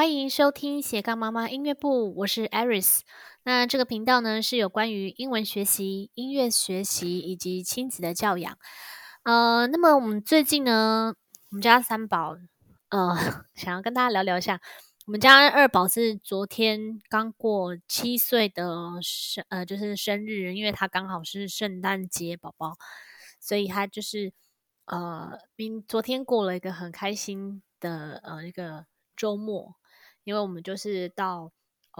欢迎收听斜杠妈妈音乐部，我是 Aris。 那这个频道呢，是有关于英文学习、音乐学习以及亲子的教养。那么我们最近呢，我们家三宝想要跟大家聊聊一下。我们家二宝是昨天刚过7岁的就是生日，因为他刚好是圣诞节宝宝，所以他就是昨天过了一个很开心的一个周末，因为我们就是到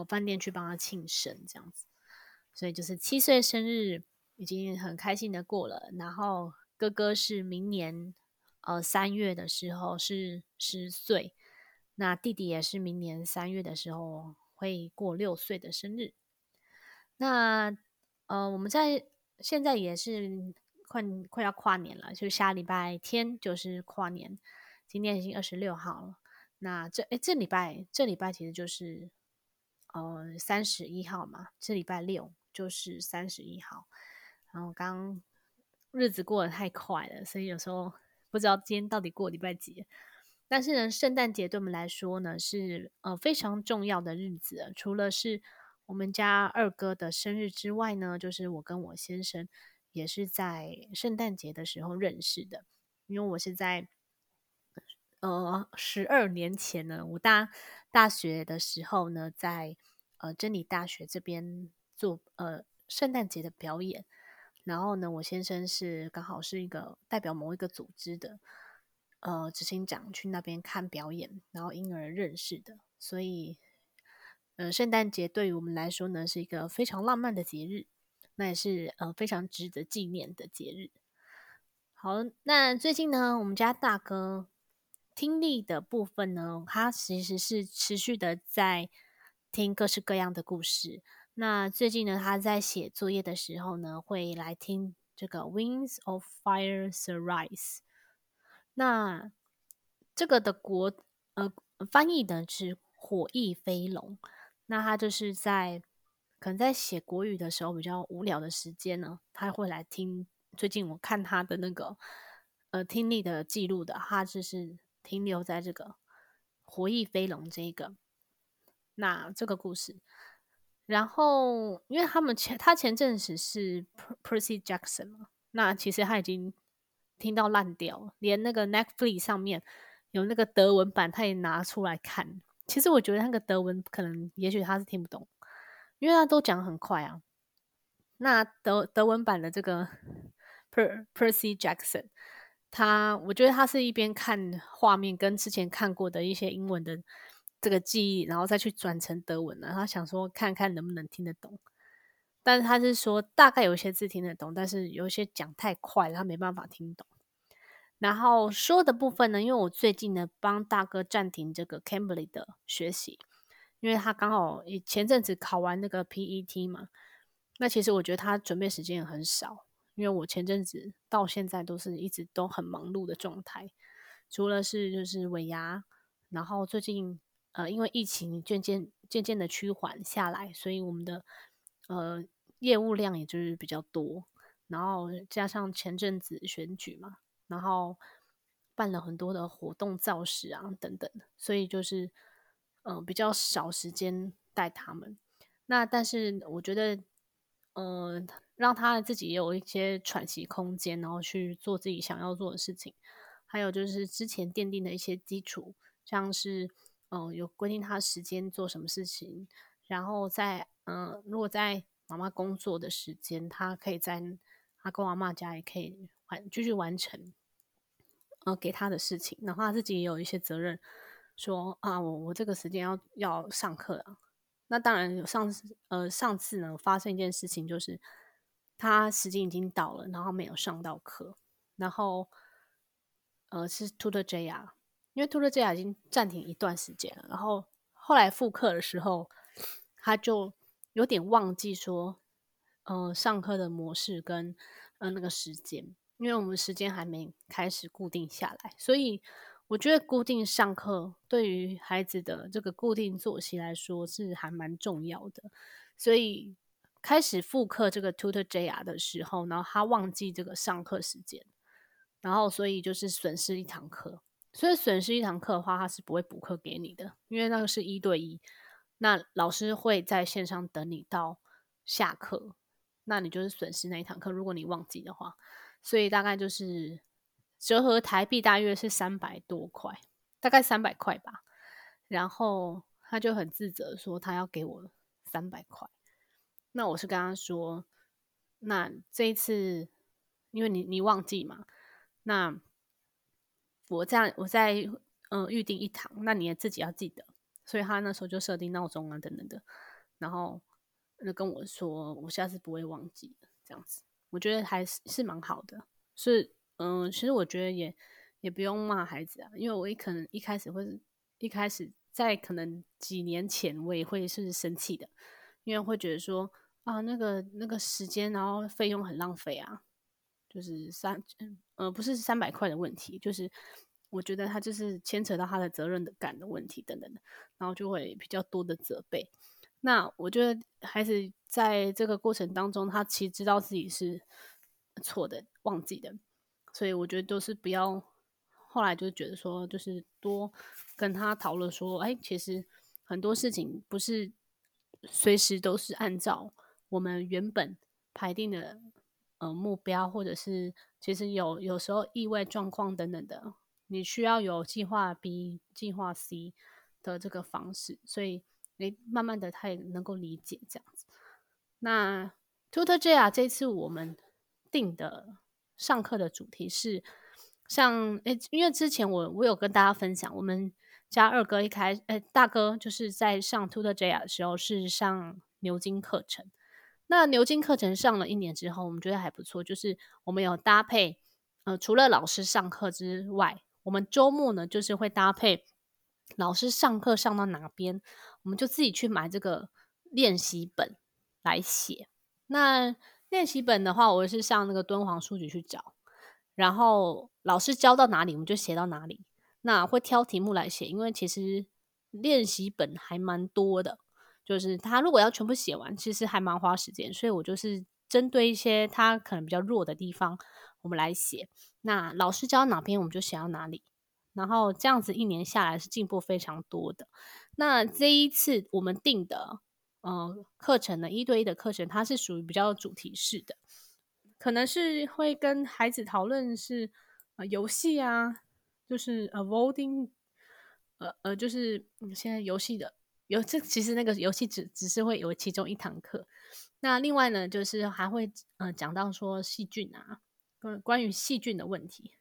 饭店去帮他庆生这样子，所以就是7岁生日已经很开心的过了。然后哥哥是明年3月的时候是10岁，那弟弟也是明年3月的时候会过6岁的生日。那我们现在也是快要跨年了，就下礼拜天就是跨年，今天已经26号了。那这礼拜其实就是31号嘛，这礼拜六就是31号。然后刚日子过得太快了，所以有时候不知道今天到底过礼拜几。但是呢，圣诞节对我们来说呢是非常重要的日子，除了是我们家二哥的生日之外呢，就是我跟我先生也是在圣诞节的时候认识的。因为我是在12年前呢，我大学的时候呢，在真理大学这边做圣诞节的表演。然后呢，我先生是刚好是一个代表某一个组织的执行长去那边看表演，然后因而认识的。所以圣诞节对于我们来说呢是一个非常浪漫的节日，那也是非常值得纪念的节日。好，那最近呢，我们家大哥听力的部分呢，他其实是持续的在听各式各样的故事。那最近呢，他在写作业的时候呢，会来听这个 Wings of Fire Sunrise。那这个的翻译的是火翼飞龙。那他就是可能在写国语的时候比较无聊的时间呢，他会来听。最近我看他的那个听力的记录的，他就是停留在这个火翼飞龙这个故事。然后因为他前阵子是 Percy Jackson 嘛，那其实他已经听到烂掉了，连那个 Netflix 上面有那个德文版他也拿出来看。其实我觉得那个德文可能也许他是听不懂，因为他都讲很快啊。那德文版的这个 Percy Jackson， 我觉得他是一边看画面跟之前看过的一些英文的这个记忆，然后再去转成德文然后想说看看能不能听得懂。但是他是说大概有些字听得懂，但是有些讲太快了他没办法听懂。然后说的部分呢，因为我最近呢帮大哥暂停这个 Cambly 的学习，因为他刚好前阵子考完那个 PET 嘛。那其实我觉得他准备时间也很少，因为我前阵子到现在都是一直都很忙碌的状态，除了是就是尾牙，然后最近因为疫情渐渐的趋缓下来，所以我们的业务量也就是比较多，然后加上前阵子选举嘛，然后办了很多的活动造势啊等等，所以就是比较少时间带他们。那但是我觉得让他自己也有一些喘息空间，然后去做自己想要做的事情。还有就是之前奠定的一些基础，像是有规定他时间做什么事情，然后如果在妈妈工作的时间，他可以在阿公阿嬷家也可以继续完成给他的事情。然后他自己也有一些责任说我这个时间要上课了。那当然上次呢发生一件事情，就是他时间已经到了，然后没有上到课，然后是 TutorJR， 因为 TutorJR 已经暂停一段时间了，然后后来复课的时候他就有点忘记说上课的模式跟那个时间，因为我们时间还没开始固定下来。所以我觉得固定上课对于孩子的这个固定作息来说是还蛮重要的。所以开始复课这个 TutorJR 的时候，然后他忘记这个上课时间，然后所以就是损失一堂课。所以损失一堂课的话，他是不会补课给你的，因为那个是一对一，那老师会在线上等你到下课，那你就是损失那一堂课，如果你忘记的话。所以大概就是折合台币大约是300多块，大概300块吧。然后他就很自责说他要给我300块，那我是跟他说，那这一次因为你忘记嘛，那我在预定一堂，那你也自己要记得。所以他那时候就设定闹钟啊等等的，然后跟我说我下次不会忘记的这样子。我觉得还是蛮好的，是其实我觉得也不用骂孩子啊，因为我可能一开始会在可能几年前我也会是生气的，因为会觉得说啊那个时间然后费用很浪费啊，就是不是300块的问题，就是我觉得他就是牵扯到他的责任感的问题等等的，然后就会比较多的责备。那我觉得孩子在这个过程当中，他其实知道自己是错的、忘记的，所以我觉得都是不要。后来就觉得说，就是多跟他讨论说，哎，其实很多事情不是随时都是按照我们原本排定的目标，或者是其实有时候意外状况等等的，你需要有计划 B、计划 C 的这个方式，所以慢慢的他也能够理解这样子。那 TutorJR 这次我们定的上课的主题是像因为之前我有跟大家分享，我们家二哥大哥就是在上 TutorJR 的时候是上牛津课程，那牛津课程上了1年之后，我们觉得还不错，就是我们有搭配除了老师上课之外，我们周末呢就是会搭配老师上课上到哪边，我们就自己去买这个练习本来写。那练习本的话，我是上那个敦煌书局去找，然后老师教到哪里我们就写到哪里，那会挑题目来写，因为其实练习本还蛮多的，就是他如果要全部写完其实还蛮花时间，所以我就是针对一些他可能比较弱的地方我们来写，那老师教到哪边我们就写到哪里，然后这样子1年下来是进步非常多的。那这一次我们定的课程呢，1对1的课程，它是属于比较主题式的，可能是会跟孩子讨论是游戏啊，就是 avoiding 就是现在游戏的这其实那个游戏只是会有其中一堂课。那另外呢就是还会讲到说细菌啊，关于细菌的问题，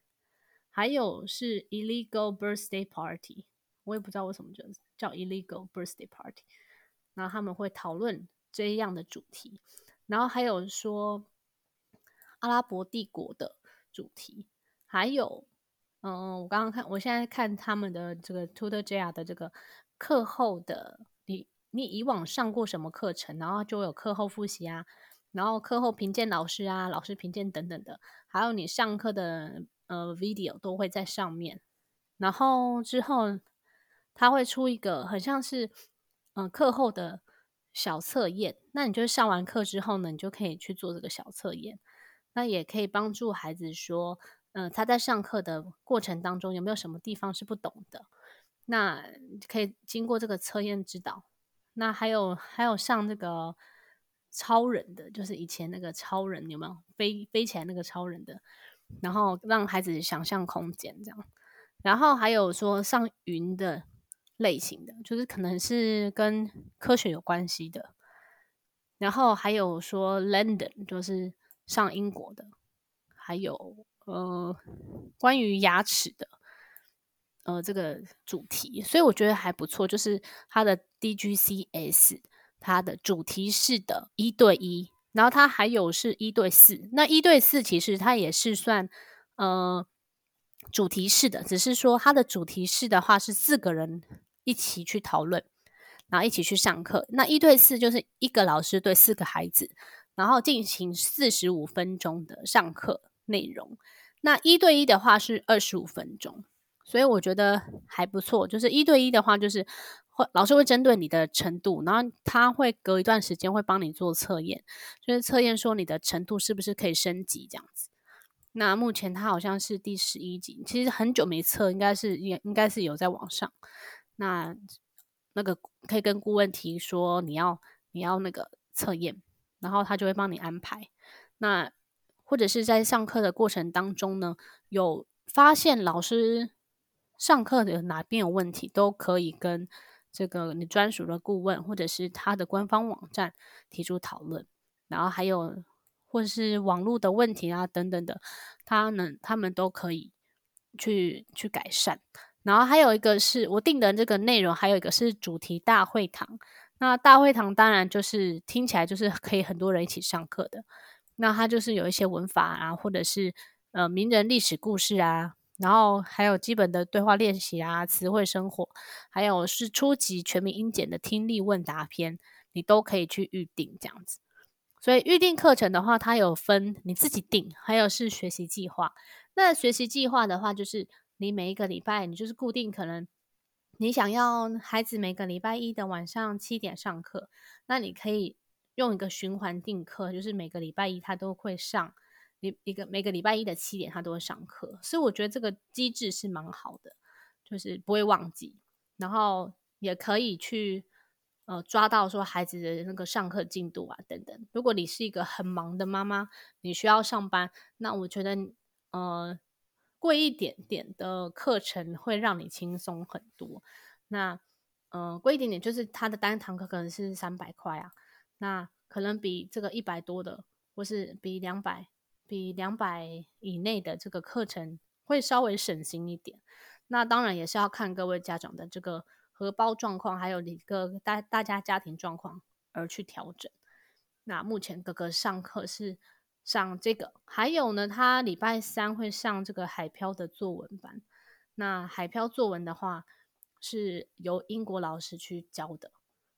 还有是 Illegal Birthday Party， 我也不知道为什么叫 Illegal Birthday Party， 然后他们会讨论这样的主题，然后还有说阿拉伯帝国的主题，还有我现在看他们的这个 TutorJR 的这个课后的你以往上过什么课程，然后就有课后复习啊，然后课后评鉴老师啊，老师评鉴等等的，还有你上课的video 都会在上面。然后之后他会出一个很像是课后的小测验，那你就上完课之后呢，你就可以去做这个小测验，那也可以帮助孩子说他在上课的过程当中有没有什么地方是不懂的，那可以经过这个测验指导。那还有上那个超人的，就是以前那个超人有没有飞起来那个超人的，然后让孩子想象空间这样。然后还有说上云的类型的，就是可能是跟科学有关系的，然后还有说 London 就是上英国的，还有关于牙齿的这个主题，所以我觉得还不错，就是它的 DGCS 它的主题式的1对1，然后它还有是1对4，那1对4其实它也是算主题式的，只是说它的主题式的话是4个人一起去讨论，然后一起去上课。那1对4就是1个老师对4个孩子，然后进行45分钟的上课内容，那1对1的话是25分钟，所以我觉得还不错。就是1对1的话就是老师会针对你的程度，然后他会隔一段时间会帮你做测验，就是测验说你的程度是不是可以升级这样子。那目前它好像是第11集，其实很久没测，应该是有在网上。那个可以跟顾问提说你要那个测验，然后他就会帮你安排。那或者是在上课的过程当中呢，有发现老师上课的哪边有问题，都可以跟这个你专属的顾问或者是他的官方网站提出讨论。然后还有或是网络的问题啊等等的，他们都可以去改善。然后还有一个是我定的这个内容，还有一个是主题大会堂。那大会堂当然就是听起来就是可以很多人一起上课的，那它就是有一些文法啊，或者是名人历史故事啊，然后还有基本的对话练习啊，词汇生活，还有是初级全民英检的听力问答篇，你都可以去预定这样子。所以预定课程的话，它有分你自己定，还有是学习计划。那学习计划的话，就是你每一个礼拜你就是固定，可能你想要孩子每个礼拜一的晚上7点上课，那你可以用一个循环定课，就是每个礼拜一他都会上每个礼拜一的7点他都会上课。所以我觉得这个机制是蛮好的，就是不会忘记，然后也可以去抓到说孩子的那个上课进度啊等等。如果你是一个很忙的妈妈，你需要上班，那我觉得贵一点点的课程会让你轻松很多。那贵一点点就是它的单堂课可能是300块啊，那可能比这个100多的或是比200以内的这个课程会稍微省心一点。那当然也是要看各位家长的这个荷包状况，还有一个大家家庭状况而去调整。那目前哥哥上课是上这个，还有呢他礼拜3会上这个海漂的作文班。那海漂作文的话是由英国老师去教的，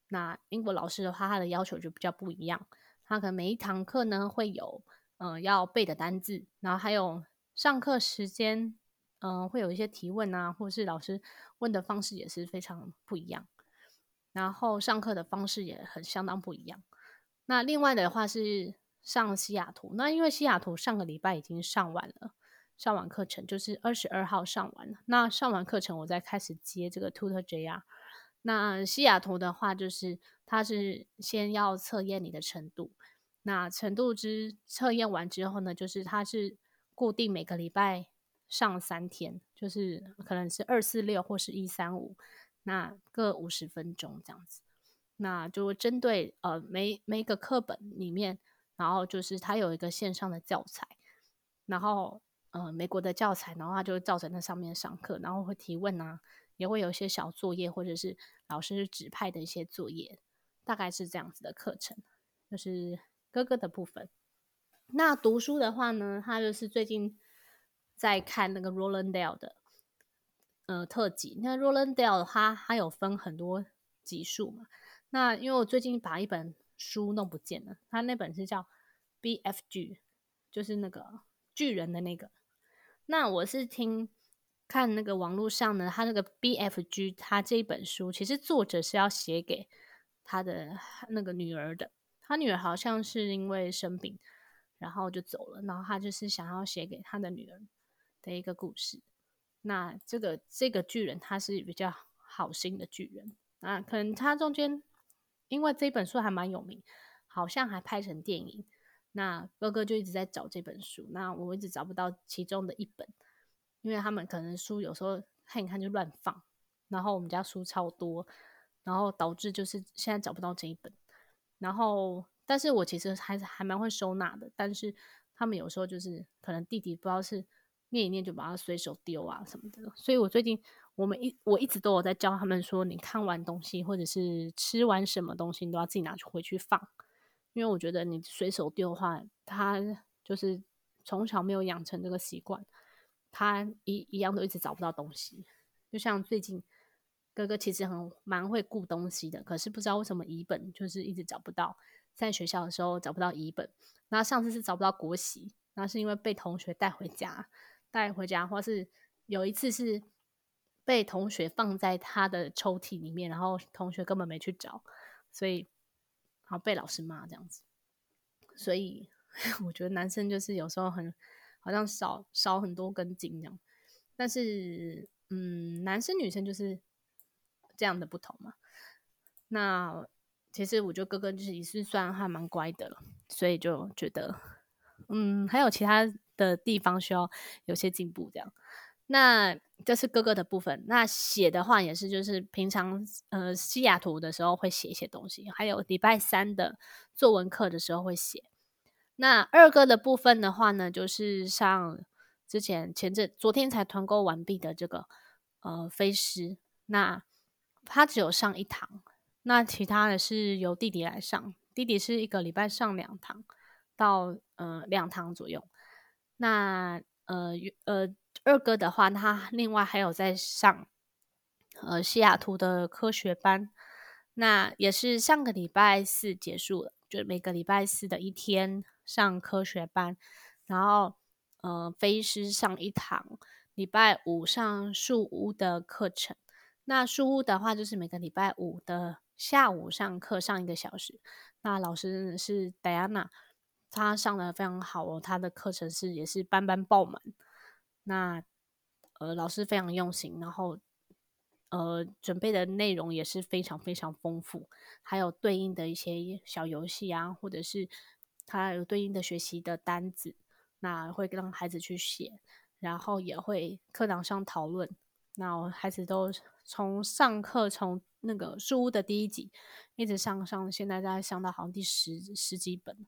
那英国老师的话他的要求就比较不一样，他可能每一堂课呢会有要背的单字，然后还有上课时间会有一些提问啊，或是老师问的方式也是非常不一样，然后上课的方式也很相当不一样。那另外的话是上西雅图，那因为西雅图上个礼拜已经上完了，上完课程就是22号上完了，那上完课程我再开始接这个 TutorJR。 那西雅图的话就是它是先要测验你的程度，那程度测验完之后呢，就是它是固定每个礼拜上3天，就是可能是2、4、6或是1、3、5，那各50分钟这样子。那就针对每个课本里面，然后就是他有一个线上的教材，然后美国的教材，然后他就照着那上面上课，然后会提问啊，也会有一些小作业或者是老师指派的一些作业，大概是这样子的课程，就是哥哥的部分。那读书的话呢，他就是最近在看那个 Rolandale 的特辑。那 Rolandale 他有分很多集数嘛，那因为我最近把一本书弄不见了，他那本是叫 BFG， 就是那个巨人的那个。那我是看那个网络上呢，他那个 BFG 他这一本书其实作者是要写给他的那个女儿的，他女儿好像是因为生病然后就走了，然后他就是想要写给他的女儿的一个故事。那这个巨人他是比较好心的巨人啊，可能他中间因为这本书还蛮有名，好像还拍成电影，那哥哥就一直在找这本书，那我一直找不到其中的一本，因为他们可能书有时候看一看就乱放，然后我们家书超多，然后导致就是现在找不到这一本。然后但是我其实还蛮会收纳的，但是他们有时候就是可能弟弟不知道是念一念就把它随手丢啊什么的，所以我最近我一直都有在教他们说，你看完东西或者是吃完什么东西你都要自己拿回去放，因为我觉得你随手丢的话，他就是从小没有养成这个习惯，他一样都一直找不到东西。就像最近哥哥其实蛮会顾东西的，可是不知道为什么乙本就是一直找不到，在学校的时候找不到乙本，那上次是找不到国玺，那是因为被同学带回家，或是有一次是被同学放在他的抽屉里面，然后同学根本没去找，所以好被老师骂这样子。所以我觉得男生就是有时候很好像少很多根筋这样。但是男生女生就是这样的不同嘛。那其实我觉得哥哥就是也是算还蛮乖的了，所以就觉得还有其他的地方需要有些进步这样。那这是哥哥的部分。那写的话也是就是平常西雅图的时候会写一些东西，还有礼拜三的作文课的时候会写。那二哥的部分的话呢，就是像之前昨天才团购完毕的这个飞狮，那他只有上一堂，那其他的是由弟弟来上，弟弟是一个礼拜上两堂到2堂左右。那二哥的话，他另外还有在上西雅图的科学班，那也是上个礼拜四结束了，就每个礼拜四的一天上科学班，然后飞狮上一堂，礼拜五上树屋的课程。那树屋的话就是每个礼拜五的下午上课上1个小时，那老师是 Diana， 她上的非常好哦，她的课程是也是班班爆满。那老师非常用心，然后准备的内容也是非常非常丰富，还有对应的一些小游戏啊，或者是他有对应的学习的单子，那会让孩子去写，然后也会课堂上讨论。那我孩子都从上课从那个书屋的第1集一直上，现在在上到好像第10几本，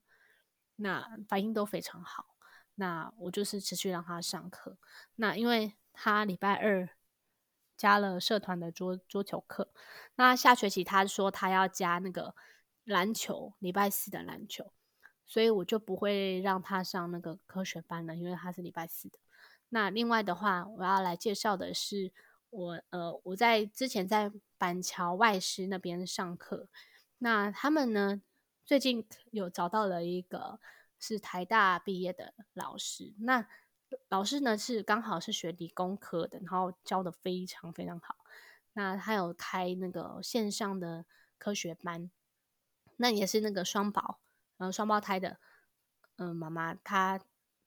那反应都非常好。那我就是持续让他上课，那因为他礼拜二加了社团的桌球课，那下学期他说他要加那个篮球，礼拜四的篮球，所以我就不会让他上那个科学班了，因为他是礼拜四的。那另外的话，我要来介绍的是我在之前在板桥外师那边上课，那他们呢最近有找到了一个是台大毕业的老师，那老师呢是刚好是学理工科的，然后教的非常非常好。那他有开那个线上的科学班，那也是那个双胞胎的妈妈她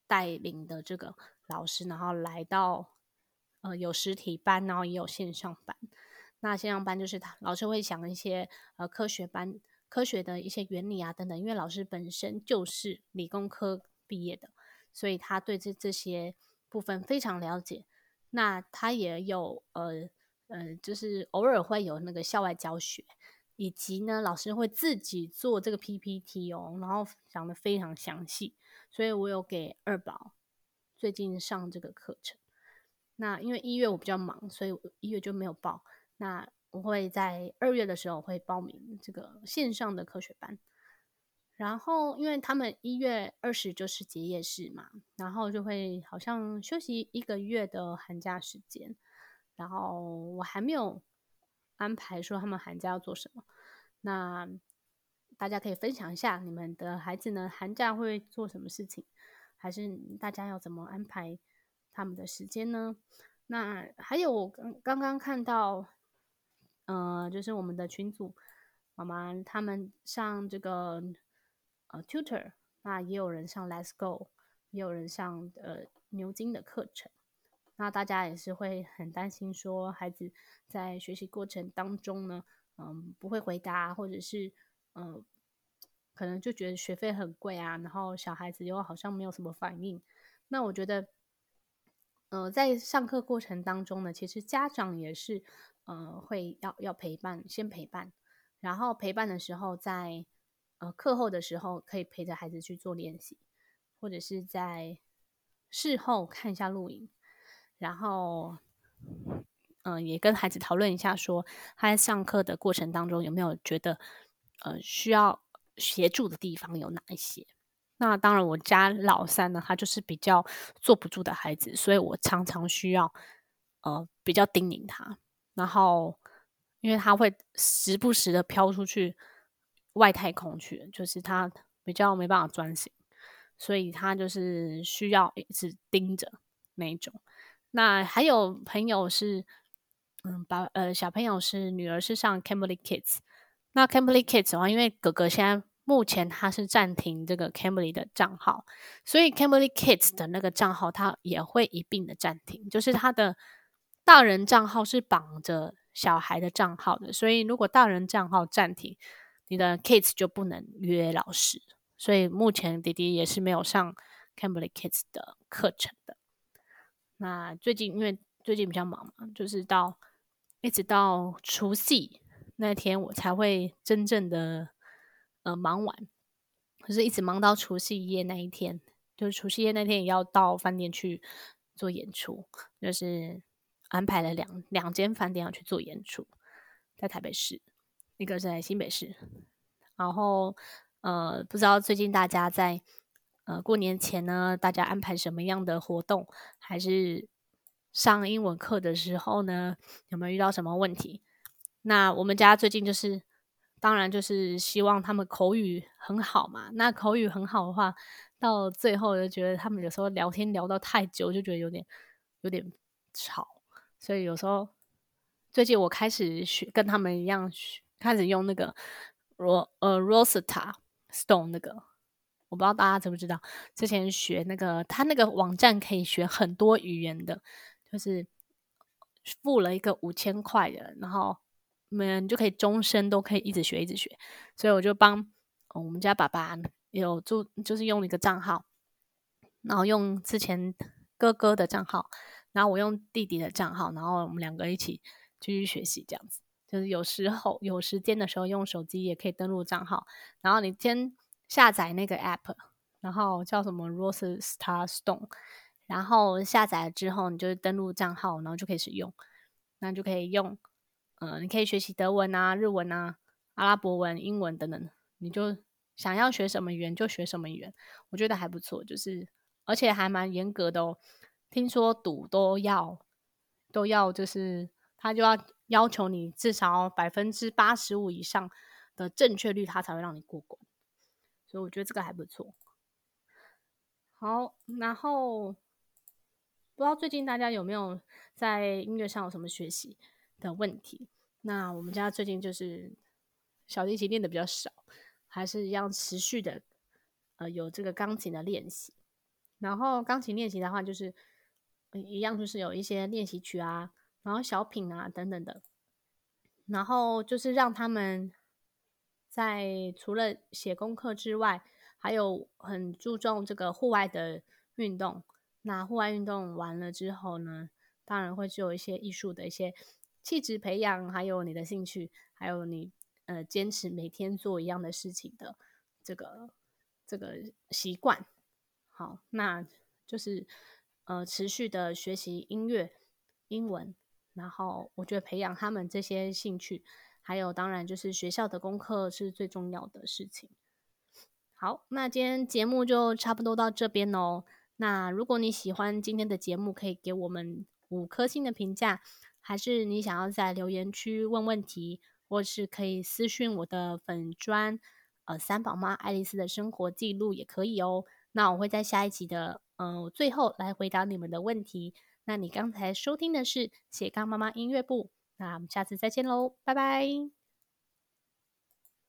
带领的这个老师，然后来到有实体班，然后也有线上班。那线上班就是老师会讲一些科学的一些原理啊等等，因为老师本身就是理工科毕业的，所以他对这些部分非常了解。那他也有就是偶尔会有那个校外教学，以及呢老师会自己做这个 PPT 哦，然后讲得非常详细，所以我有给二宝最近上这个课程。那因为1月我比较忙，所以我1月就没有报，那我会在2月的时候会报名这个线上的科学班。然后因为他们1月20就是结业式嘛，然后就会好像休息1个月的寒假时间，然后我还没有安排说他们寒假要做什么，那大家可以分享一下你们的孩子呢寒假会做什么事情，还是大家要怎么安排他们的时间呢？那还有我刚刚看到就是我们的群组妈妈他们上这个Tutor， 那也有人上 Let's Go， 也有人上牛津的课程。那大家也是会很担心说孩子在学习过程当中呢不会回答，或者是可能就觉得学费很贵啊，然后小孩子又好像没有什么反应。那我觉得在上课过程当中呢，其实家长也是会要陪伴，先陪伴，然后陪伴的时候在课后的时候可以陪着孩子去做练习，或者是在事后看一下录影，然后也跟孩子讨论一下说他在上课的过程当中有没有觉得需要协助的地方有哪一些。那当然我家老三呢他就是比较坐不住的孩子，所以我常常需要比较叮咛他，然后因为他会时不时的飘出去外太空去，就是他比较没办法专心，所以他就是需要一直盯着那一种。那还有朋友是小朋友是女儿是上 Cambly Kids， 那 Cambly Kids 的话因为哥哥现在目前他是暂停这个 Cambly 的账号，所以 Cambly Kids 的那个账号他也会一并的暂停，就是他的大人账号是绑着小孩的账号的，所以如果大人账号暂停，你的 Kids 就不能约老师，所以目前弟弟也是没有上 Cambly Kids 的课程的。那最近因为最近比较忙嘛，就是一直到除夕那天我才会真正的忙完，就是一直忙到除夕夜那一天，就是除夕夜那天也要到饭店去做演出，就是安排了两间饭店要去做演出，在台北市，一个是在新北市。然后不知道最近大家在过年前呢，大家安排什么样的活动，还是上英文课的时候呢有没有遇到什么问题。那我们家最近就是当然就是希望他们口语很好嘛，那口语很好的话，到最后就觉得他们有时候聊天聊到太久，就觉得有点吵，所以有时候最近我开始学跟他们一样开始用那个Rosetta Stone 那个，我不知道大家知不知道，之前学那个他那个网站可以学很多语言的，就是付了一个5000块的，然后你就可以终身都可以一直学，所以我就帮我们家爸爸有做，就是用一个账号，然后用之前哥哥的账号，然后我用弟弟的账号，然后我们两个一起继续学习，这样子就是有时候有时间的时候用手机也可以登录账号，然后你先下载那个 app， 然后叫什么 Rosetta Stone， 然后下载了之后你就登录账号，然后就可以使用，那就可以用你可以学习德文啊、日文啊、阿拉伯文、英文等等，你就想要学什么语言就学什么语言，我觉得还不错，就是而且还蛮严格的哦。听说读都要，就是他就要求你至少85%以上的正确率，他才会让你过关。所以我觉得这个还不错。好，然后不知道最近大家有没有在音乐上有什么学习的问题。那我们家最近就是小提琴练的比较少，还是一样持续的有这个钢琴的练习，然后钢琴练习的话就是一样就是有一些练习曲啊，然后小品啊等等的，然后就是让他们在除了写功课之外，还有很注重这个户外的运动。那户外运动完了之后呢，当然会有一些艺术的一些气质培养，还有你的兴趣，还有你坚持每天做一样的事情的这个习惯。好，那就是持续的学习音乐、英文，然后我觉得培养他们这些兴趣，还有当然就是学校的功课是最重要的事情。好，那今天节目就差不多到这边哦。那如果你喜欢今天的节目，可以给我们5颗星的评价，还是你想要在留言区问问题，或是可以私讯我的粉专三宝妈爱丽丝的生活记录也可以哦。那我会在下一集的最后来回答你们的问题。那你刚才收听的是斜杠妈妈音乐部，那我们下次再见喽，拜拜。